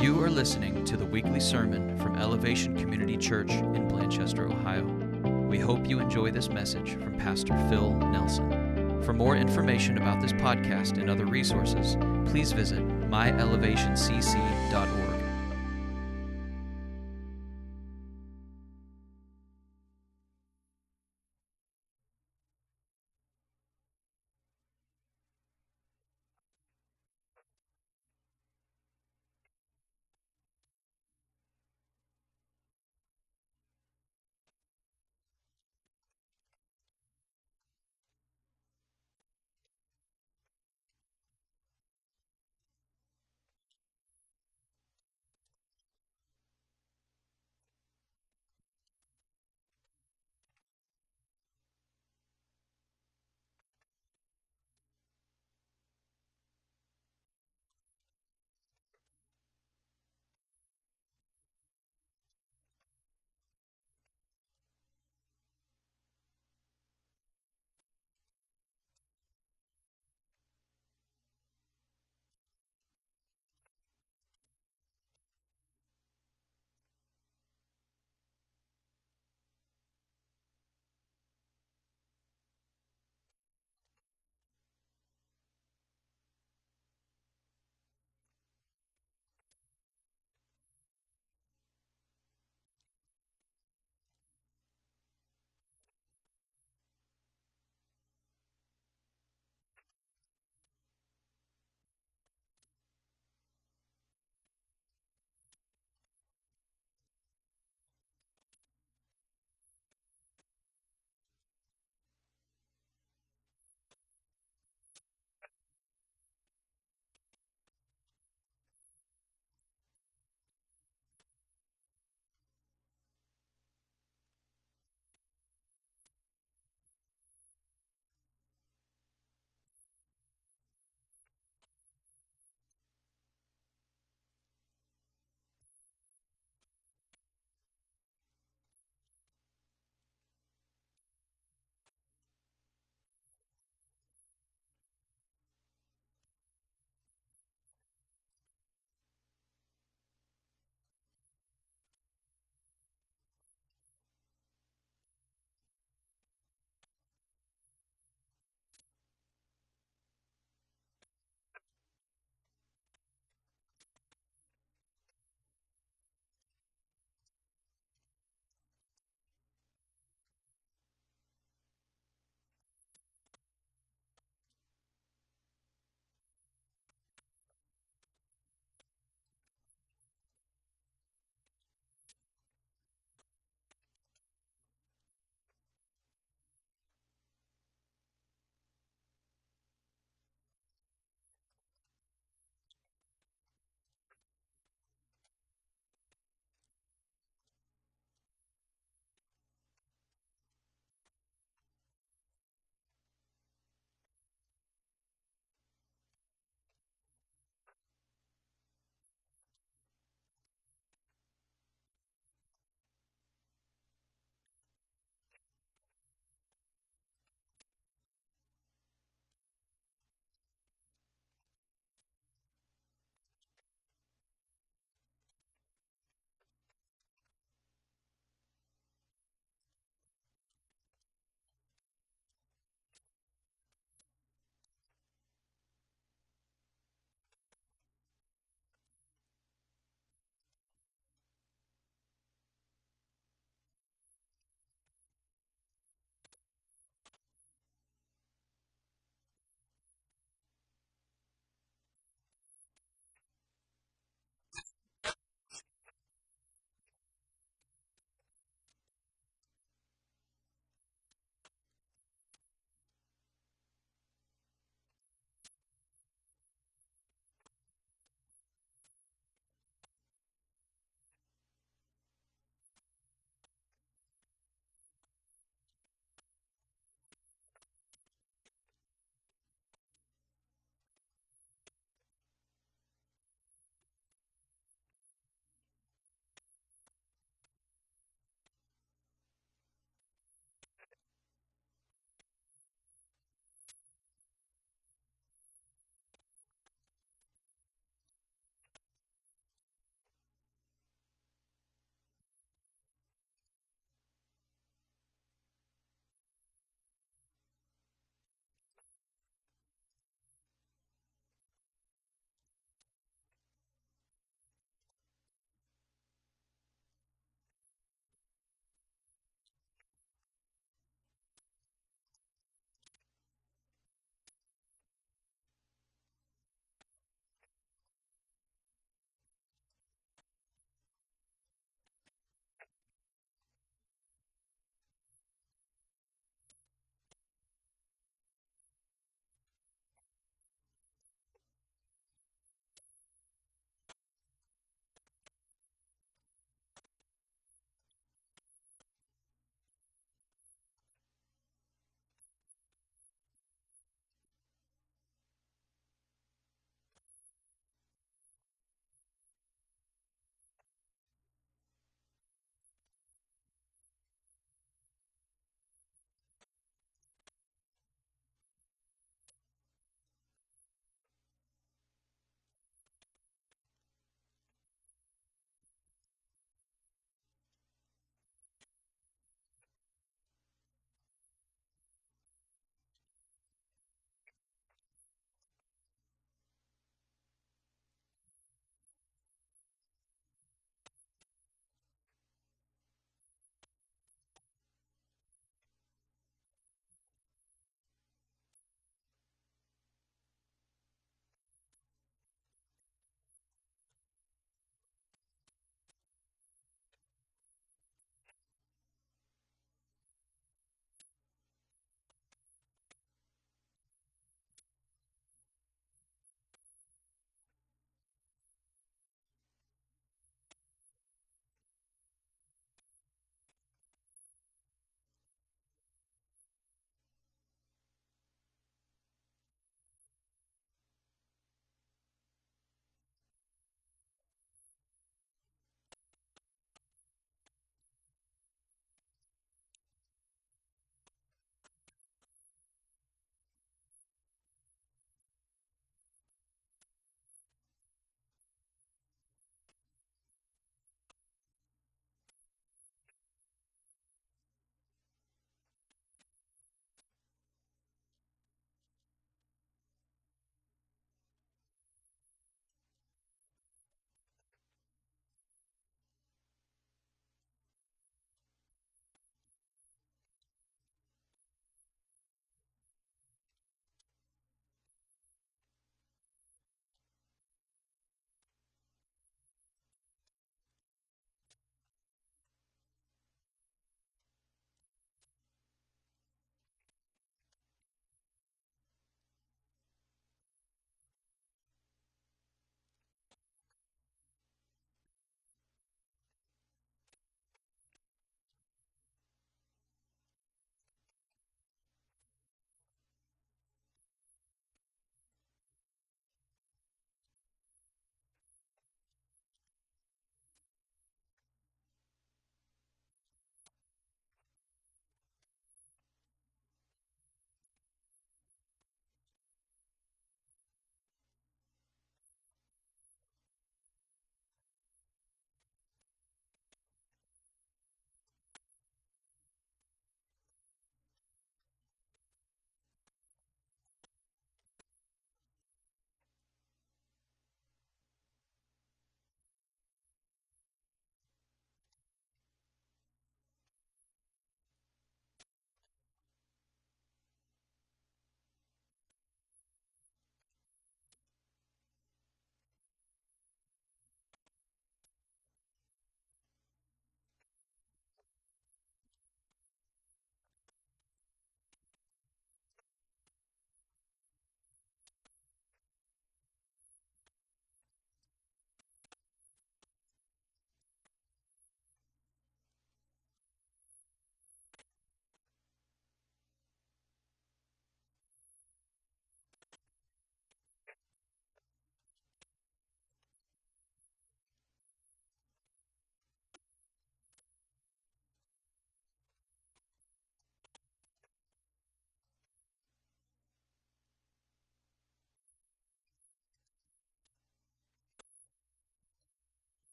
You are listening to the weekly sermon from Elevation Community Church in Blanchester, Ohio. We hope you enjoy this message from Pastor Phil Nelson. For more information about this podcast and other resources, please visit myelevationcc.org.